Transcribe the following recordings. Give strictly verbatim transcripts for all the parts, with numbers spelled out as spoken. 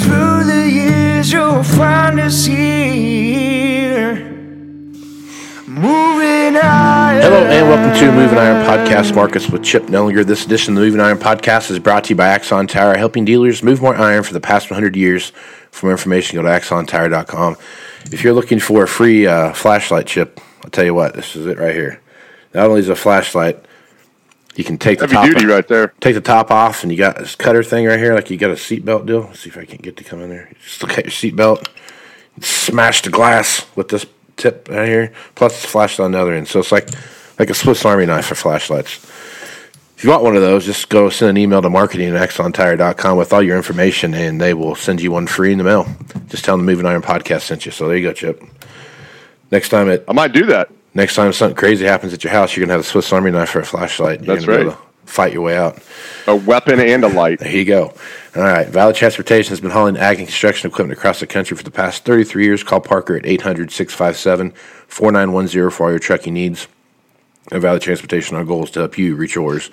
Through the years you'll find us here. Moving Iron. Hello and welcome to Moving Iron Podcast Markets with Chip Nellinger. This edition of the Moving Iron Podcast is brought to you by Axon Tire, helping dealers move more iron for the past one hundred years. For more information, go to axon tire dot com. If you're looking for a free uh, flashlight, Chip, I'll tell you what, this is it right here. Not only is it a flashlight, you can take the top duty off, right there. Take the top off, and you got this cutter thing right here, like you got a seatbelt deal. Let's see if I can get to come in there. Just look at your seatbelt, smash the glass with this tip right here, plus the flashlight on the other end. So it's like like a Swiss Army knife for flashlights. If you want one of those, just go send an email to marketing at axon tire dot com with all your information, and they will send you one free in the mail. Just tell them the Moving Iron Podcast sent you. So there you go, Chip. Next time it I might do that. Next time something crazy happens at your house, you're gonna have a Swiss Army knife for a flashlight. You're That's gonna right. Be able to fight your way out. A weapon and a light. There you go. All right. Valley Transportation has been hauling ag and construction equipment across the country for the past thirty-three years. Call Parker at eight hundred, six five seven, four nine one zero for all your trucking needs. At Valley Transportation, our goal is to help you reach yours.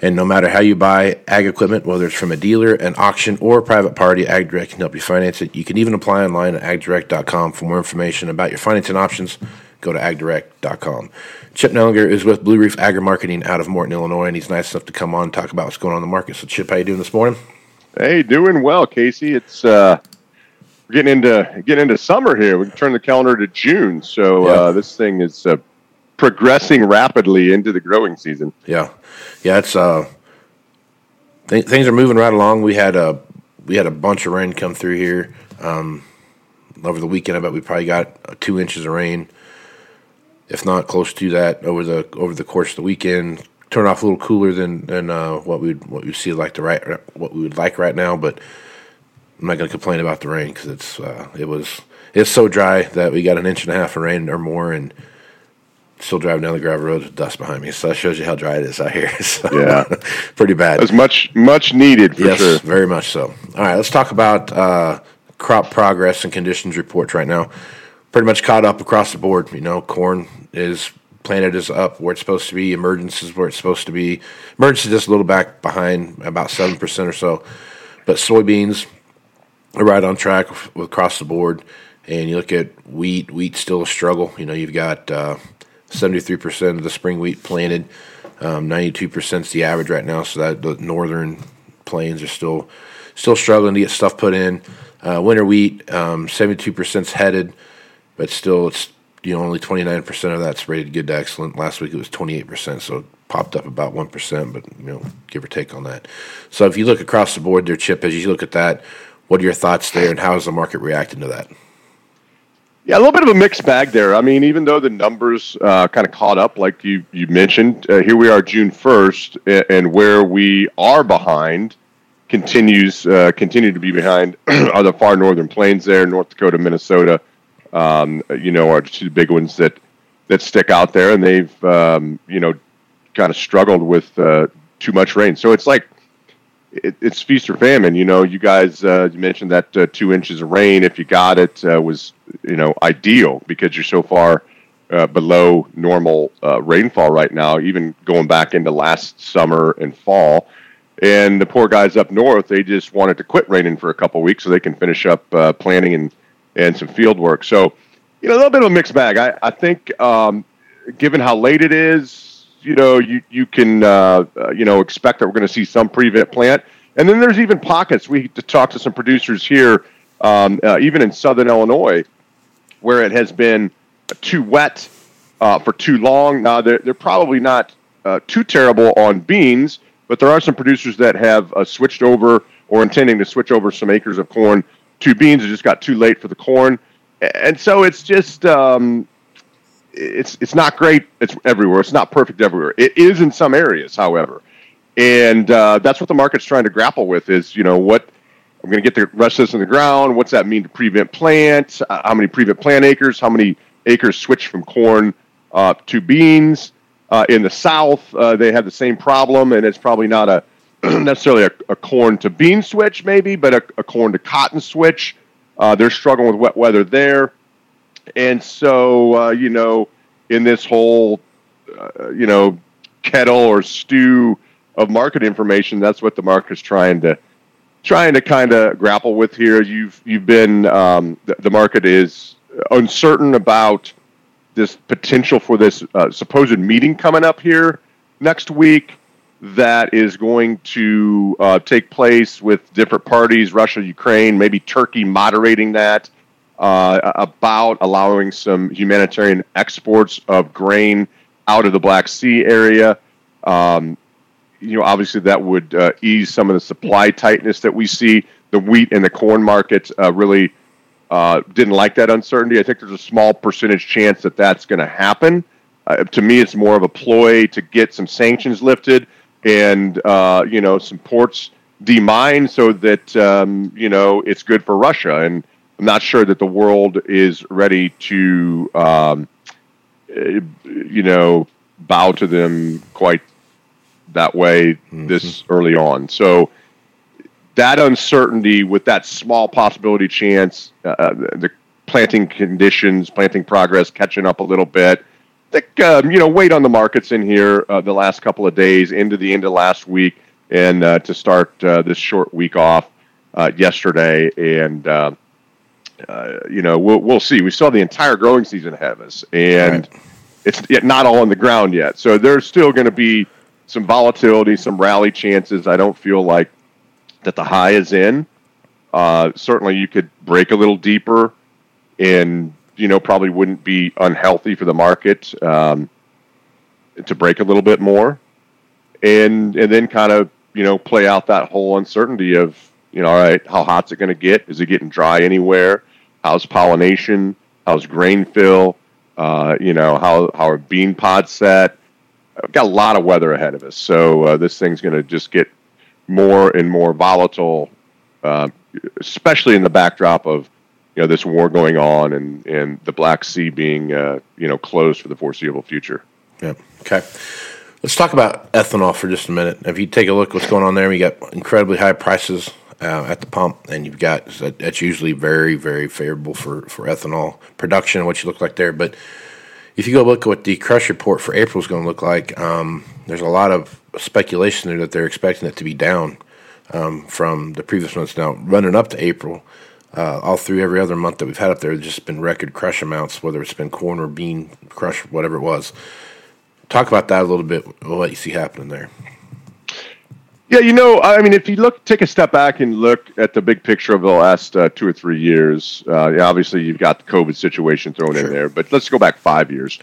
And no matter how you buy ag equipment, whether it's from a dealer, an auction, or a private party, AgDirect can help you finance it. You can even apply online at ag direct dot com for more information about your financing options. Go to ag direct dot com. Chip Nellinger is with Blue Reef Agri-Marketing out of Morton, Illinois, and he's nice enough to come on and talk about what's going on in the market. So, Chip, how you doing this morning? Hey, doing well, Casey. It's uh, we're getting into getting into summer here. We can turn the calendar to June, so yeah. uh, this thing is uh, progressing rapidly into the growing season. Yeah, yeah. It's uh, th- things are moving right along. We had a we had a bunch of rain come through here um, over the weekend. I bet we probably got uh, two inches of rain, if not close to that, over the over the course of the weekend. Turned off a little cooler than than uh, what we what we see like the right what we would like right now, but I'm not going to complain about the rain because it's uh, it was it's so dry that we got an inch and a half of rain or more, and still driving down the gravel roads with dust behind me. So that shows you how dry it is out here. So, yeah, pretty bad. It was much much needed. For yes, sure. Very much so. All right, let's talk about uh, crop progress and conditions reports right now. Pretty much caught up across the board. You know, corn is planted is up where it's supposed to be. Emergence is where it's supposed to be. Emergence is just a little back behind, about seven percent or so. But soybeans are right on track with across the board. And you look at wheat. Wheat still a struggle. You know, you've got uh, seventy-three percent of the spring wheat planted. Um, Ninety-two percent is the average right now. So that the northern plains are still still struggling to get stuff put in. Uh, winter wheat, um, seventy-two percent's headed. But still, it's you know only twenty-nine percent of that's rated good to excellent. Last week it was twenty-eight percent, so it popped up about one percent, but you know give or take on that. So if you look across the board there, Chip, as you look at that, what are your thoughts there, and how is the market reacting to that? Yeah, a little bit of a mixed bag there. I mean, even though the numbers uh, kind of caught up, like you, you mentioned, uh, here we are June first, and where we are behind continues uh, continue to be behind are the far northern plains there, North Dakota, Minnesota. Um, you know, are two big ones that, that stick out there, and they've, um, you know, kind of struggled with uh, too much rain. So it's like, it, it's feast or famine. You know, you guys, uh, you mentioned that uh, two inches of rain, if you got it, uh, was, you know, ideal because you're so far uh, below normal uh, rainfall right now, even going back into last summer and fall. And the poor guys up north, they just wanted to quit raining for a couple weeks so they can finish up uh, planting and and some field work. So you know, a little bit of a mixed bag. I, I think, um, given how late it is, you know, you, you can, uh, uh, you know, expect that we're going to see some prevent plant. And then there's even pockets. We talked to some producers here, um, uh, even in southern Illinois, where it has been too wet uh, for too long. Now, they're, they're probably not uh, too terrible on beans, but there are some producers that have uh, switched over or intending to switch over some acres of corn to beans. It just got too late for the corn. And so it's just, um, it's it's not great. It's everywhere. It's not perfect everywhere. It is in some areas, however. And uh, that's what the market's trying to grapple with is, you know, what I'm going to get the rest of this in the ground. What's that mean to prevent plant? Uh, how many prevent plant acres? How many acres switch from corn uh, to beans? Uh, in the South, uh, they have the same problem, and it's probably not a necessarily a, a corn to bean switch, maybe, but a, a corn to cotton switch. Uh, they're struggling with wet weather there. And so, uh, you know, in this whole, uh, you know, kettle or stew of market information, that's what the market is trying to trying to kind of grapple with here. You've you've been um, the, the market is uncertain about this potential for this uh, supposed meeting coming up here next week that is going to uh, take place with different parties, Russia, Ukraine, maybe Turkey moderating that uh, about allowing some humanitarian exports of grain out of the Black Sea area. Um, You know, obviously that would uh, ease some of the supply tightness that we see. The wheat and the corn markets uh, really uh, didn't like that uncertainty. I think there's a small percentage chance that that's going to happen. Uh, to me, it's more of a ploy to get some sanctions lifted and, uh, you know, some ports demined so that, um, you know, it's good for Russia. And I'm not sure that the world is ready to, um, you know, bow to them quite that way this mm-hmm. early on. So that uncertainty with that small possibility chance, uh, the planting conditions, planting progress, catching up a little bit, I think, um, you know, wait on the markets in here uh, the last couple of days into the end of last week and uh, to start uh, this short week off uh, yesterday. And, uh, uh, you know, we'll, we'll see. We still have the entire growing season ahead of us, and right. it's not all on the ground yet. So there's still going to be some volatility, some rally chances. I don't feel like that the high is in. Uh, certainly you could break a little deeper and, you know, probably wouldn't be unhealthy for the market um, to break a little bit more and and then kind of, you know, play out that whole uncertainty of, you know, all right, how hot's it going to get? Is it getting dry anywhere? How's pollination? How's grain fill? Uh, you know, how, how are bean pods set? We've got a lot of weather ahead of us, so uh, this thing's going to just get more and more volatile, uh, especially in the backdrop of, you know, this war going on and, and the Black Sea being, uh, you know, closed for the foreseeable future. Yeah. Okay. Let's talk about ethanol for just a minute. If you take a look at what's going on there, you got incredibly high prices uh, at the pump, and you've got that's usually very, very favorable for, for ethanol production and what you look like there, but if you go look at what the crush report for April is going to look like, um, there's a lot of speculation there that they're expecting it to be down um, from the previous months. Now, running up to April, uh, all through every other month that we've had up there, there's just been record crush amounts, whether it's been corn or bean crush, whatever it was. Talk about that a little bit, what you see happening there. Yeah, you know, I mean, if you look, take a step back and look at the big picture over the last uh, two or three years, uh, obviously you've got the COVID situation thrown sure. in there, but let's go back five years.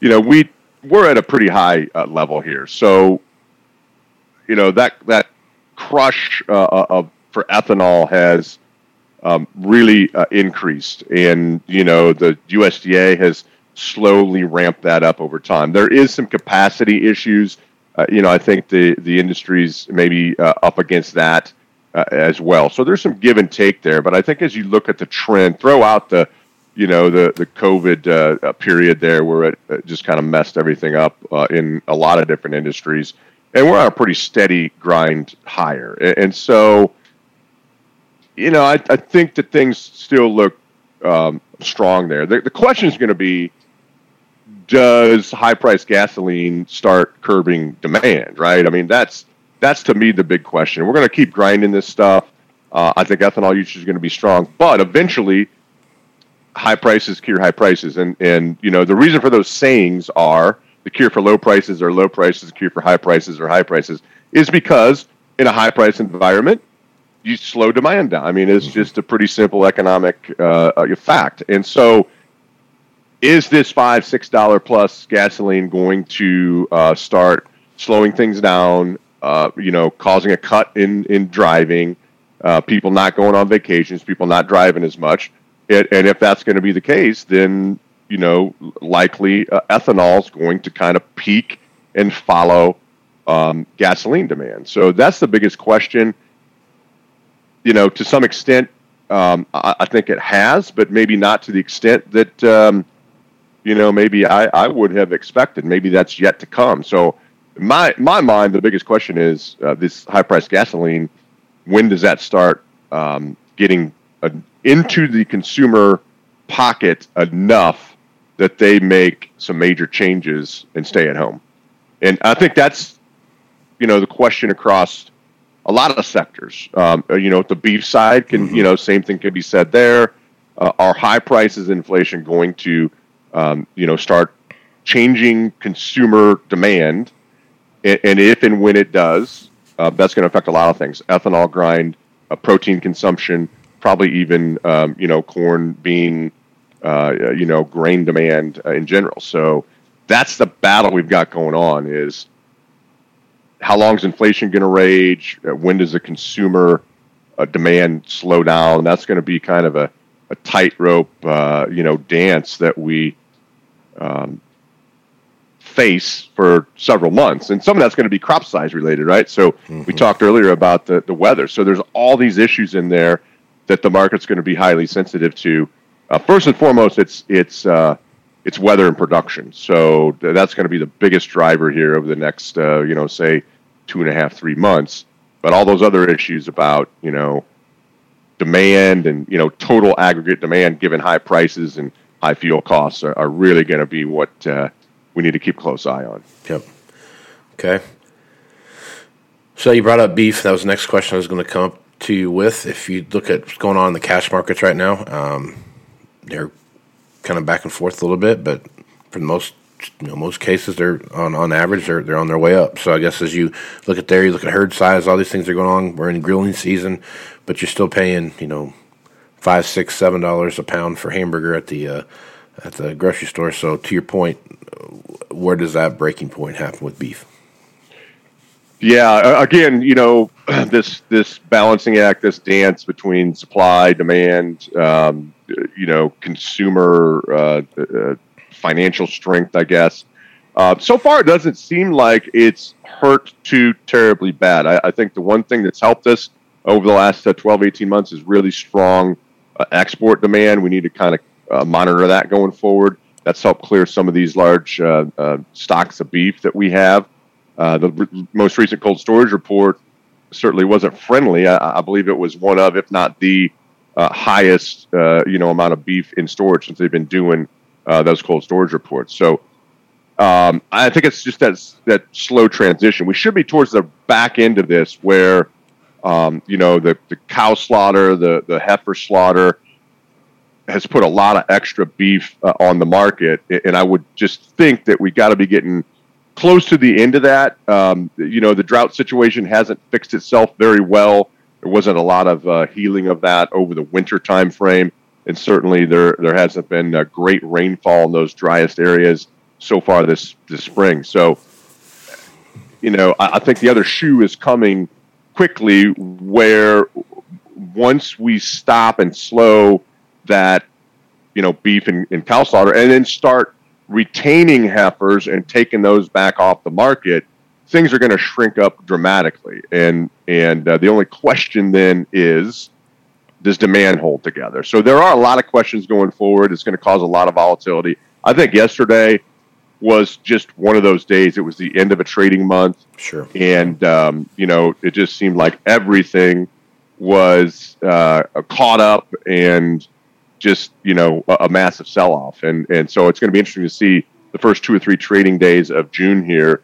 You know, we, we're at a pretty high uh, level here. So, you know, that that crush uh, of, for ethanol has um, really uh, increased. And, you know, the U S D A has slowly ramped that up over time. There is some capacity issues. Uh, you know, I think the, the industry's maybe uh, up against that uh, as well. So there's some give and take there. But I think as you look at the trend, throw out the, you know, the, the COVID uh, period there where it just kind of messed everything up uh, in a lot of different industries. And we're on a pretty steady grind higher. And so, you know, I, I think that things still look um, strong there. The, the question is going to be, does high-priced gasoline start curbing demand, right? I mean, that's, that's to me, the big question. We're going to keep grinding this stuff. Uh, I think ethanol usage is going to be strong. But eventually, high prices cure high prices. And, and you know, the reason for those sayings are the cure for low prices or low prices, the cure for high prices or high prices, is because in a high price environment, you slow demand down. I mean, it's just a pretty simple economic uh, fact. And so is this five dollars, six dollars plus gasoline going to uh, start slowing things down, uh, you know, causing a cut in, in driving, uh, people not going on vacations, people not driving as much? It, and if that's going to be the case, then, you know, likely uh, ethanol is going to kind of peak and follow um, gasoline demand. So that's the biggest question. You know, to some extent, um, I, I think it has, but maybe not to the extent that, um, you know, maybe I, I would have expected. Maybe that's yet to come. So in my, my mind, the biggest question is uh, this high-priced gasoline, when does that start um, getting a into the consumer pocket enough that they make some major changes and stay at home? And I think that's, you know, the question across a lot of sectors. Um, you know, the beef side can, mm-hmm. you know, same thing can be said there. Uh, are high prices, inflation going to, um, you know, start changing consumer demand? And, and if and when it does, uh, that's going to affect a lot of things. Ethanol grind, uh, protein consumption, probably even, um, you know, corn, bean, uh, you know, grain demand uh, in general. So that's the battle we've got going on, is how long is inflation going to rage? When does the consumer uh, demand slow down? That's going to be kind of a, a tightrope, uh, you know, dance that we um, face for several months. And some of that's going to be crop size related, right? So mm-hmm. we talked earlier about the, the weather. So there's all these issues in there that the market's going to be highly sensitive to. Uh, first and foremost, it's it's uh, it's weather and production. So th- that's going to be the biggest driver here over the next, uh, you know, say two and a half, three months. But all those other issues about, you know, demand and, you know, total aggregate demand given high prices and high fuel costs are, are really going to be what uh, we need to keep a close eye on. Yep. Okay. So you brought up beef. That was the next question I was going to come up to you with. If you look at what's going on in the cash markets right now, um, they're kind of back and forth a little bit, but for the most, you know, most cases, they're on, on average, they're they're on their way up. So I guess as you look at there, you look at herd size, all these things are going on. We're in grilling season, but you're still paying, you know, five, six, seven dollars a pound for hamburger at the uh, at the grocery store. So to your point, where does that breaking point happen with beef? Yeah, again, you know, this this balancing act, this dance between supply, demand, um, you know, consumer uh, uh, financial strength, I guess. Uh, so far, it doesn't seem like it's hurt too terribly bad. I, I think the one thing that's helped us over the last uh, twelve, eighteen months is really strong uh, export demand. We need to kind of uh, monitor that going forward. That's helped clear some of these large uh, uh, stocks of beef that we have. Uh, the r- most recent cold storage report certainly wasn't friendly. I, I believe it was one of, if not the uh, highest, uh, you know, amount of beef in storage since they've been doing uh, those cold storage reports. So um, I think it's just that that slow transition. We should be towards the back end of this, where um, you know the, the cow slaughter, the the heifer slaughter has put a lot of extra beef uh, on the market, and I would just think that we got to be getting close to the end of that. Um, you know, the drought situation hasn't fixed itself very well. There wasn't a lot of uh, healing of that over the winter time frame, and certainly there there hasn't been a great rainfall in those driest areas so far this, this spring. So, you know, I, I think the other shoe is coming quickly, where once we stop and slow that, you know, beef and, and cow slaughter, and then start retaining heifers and taking those back off the market, things are going to shrink up dramatically. And and uh, the only question then is, does demand hold together? So there are a lot of questions going forward. It's going to cause a lot of volatility. I think yesterday was just one of those days. It was the end of a trading month. Sure. And, um, you know, it just seemed like everything was uh, caught up and just, you know, a, a massive sell-off. And and so it's going to be interesting to see the first two or three trading days of June here.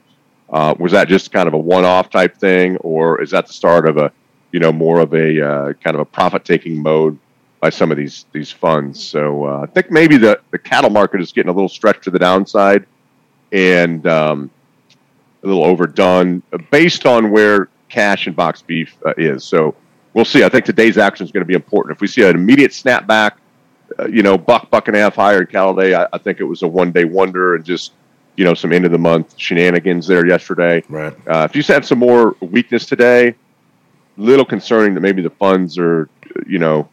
Uh, was that just kind of a one-off type thing, or is that the start of a, you know, more of a uh, kind of a profit-taking mode by some of these these funds. So uh, I think maybe the, the cattle market is getting a little stretched to the downside and um, a little overdone based on where cash and box beef uh, is. So we'll see. I think today's action is going to be important. If we see an immediate snapback, uh, you know, buck, buck and a half higher in cattle day, I, I think it was a one-day wonder and just, you know, some end of the month shenanigans there yesterday. Right. Uh, if you have some more weakness today, little concerning that maybe the funds are, you know,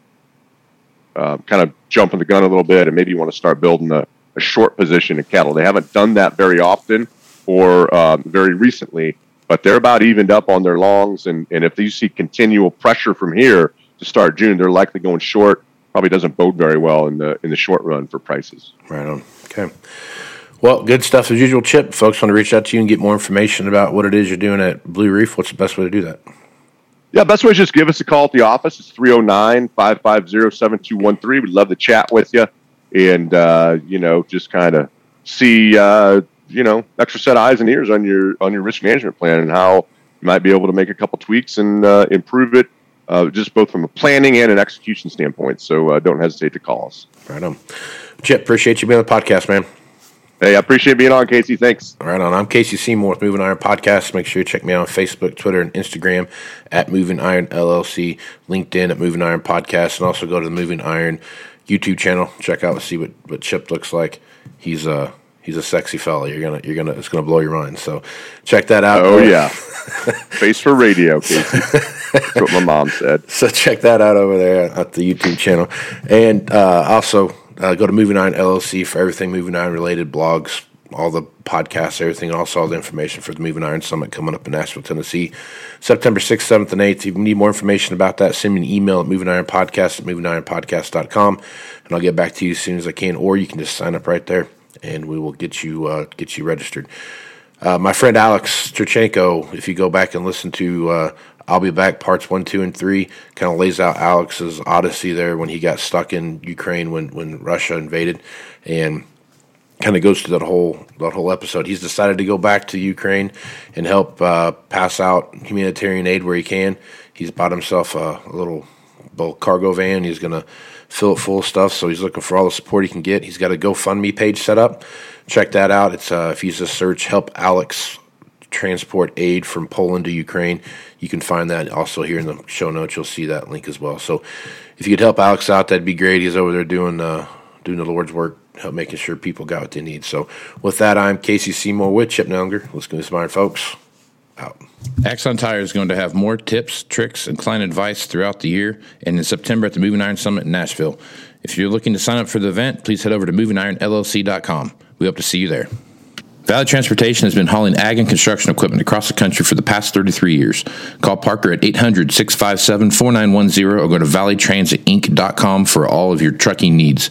uh, kind of jumping the gun a little bit, and maybe you want to start building a, a short position in cattle. They haven't done that very often or um, very recently, but they're about evened up on their longs. And, and if you see continual pressure from here to start June, they're likely going short. Probably doesn't bode very well in the in the short run for prices. Right on. Okay. Well, good stuff as usual, Chip. Folks want to reach out to you and get more information about what it is you're doing at Blue Reef. What's the best way to do that? Yeah, best way is just give us a call at the office. It's three oh nine, five five zero, seven two one three. We'd love to chat with you and, uh, you know, just kind of see, uh, you know, extra set of eyes and ears on your on your risk management plan and how you might be able to make a couple tweaks and uh, improve it, uh, just both from a planning and an execution standpoint. So uh, don't hesitate to call us. Right on. Chip, appreciate you being on the podcast, man. Hey, I appreciate being on, Casey. Thanks. Right on. I'm Casey Seymour with Moving Iron Podcast. Make sure you check me out on Facebook, Twitter, and Instagram at Moving Iron L L C, LinkedIn at Moving Iron Podcast, and also go to the Moving Iron YouTube channel. Check out and see what, what Chip looks like. He's a he's a sexy fella. You're gonna you're gonna it's gonna blow your mind. So check that out. Oh yeah, face for radio, Casey. That's what my mom said. So check that out over there at the YouTube channel, and uh, also. Uh, go to Moving Iron L L C for everything Moving Iron related, blogs, all the podcasts, everything, and also all the information for the Moving Iron Summit coming up in Nashville, Tennessee, September sixth, seventh, and eighth. If you need more information about that, send me an email at moving iron podcast at moving iron podcast dot com, and I'll get back to you as soon as I can, or you can just sign up right there, and we will get you uh, get you registered. Uh, my friend Alex Struchenko, if you go back and listen to uh, I'll Be Back parts one, two, and three, kind of lays out Alex's odyssey there when he got stuck in Ukraine when, when Russia invaded, and kind of goes through that whole that whole episode. He's decided to go back to Ukraine and help uh, pass out humanitarian aid where he can. He's bought himself a, a little bulk cargo van. He's going to fill it full of stuff, so he's looking for all the support he can get. He's got a GoFundMe page set up. Check that out. It's uh, if you just search "Help Alex Transport Aid from Poland to Ukraine," you can find that. Also here in the show notes, you'll see that link as well. So if you could help Alex out, that'd be great. He's over there doing uh, doing the Lord's work, help making sure people got what they need. So with that, I'm Casey Seymour with Chip Nellinger. Let's go to some iron, folks. Out. Axon Tire is going to have more tips, tricks, and client advice throughout the year, and in September at the Moving Iron Summit in Nashville. If you're looking to sign up for the event, please head over to moving iron L L C dot com. We hope to see you there. Valley Transportation has been hauling ag and construction equipment across the country for the past thirty-three years. Call Parker at eight hundred, six five seven, four nine one zero or go to valley transit inc dot com for all of your trucking needs.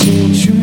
century.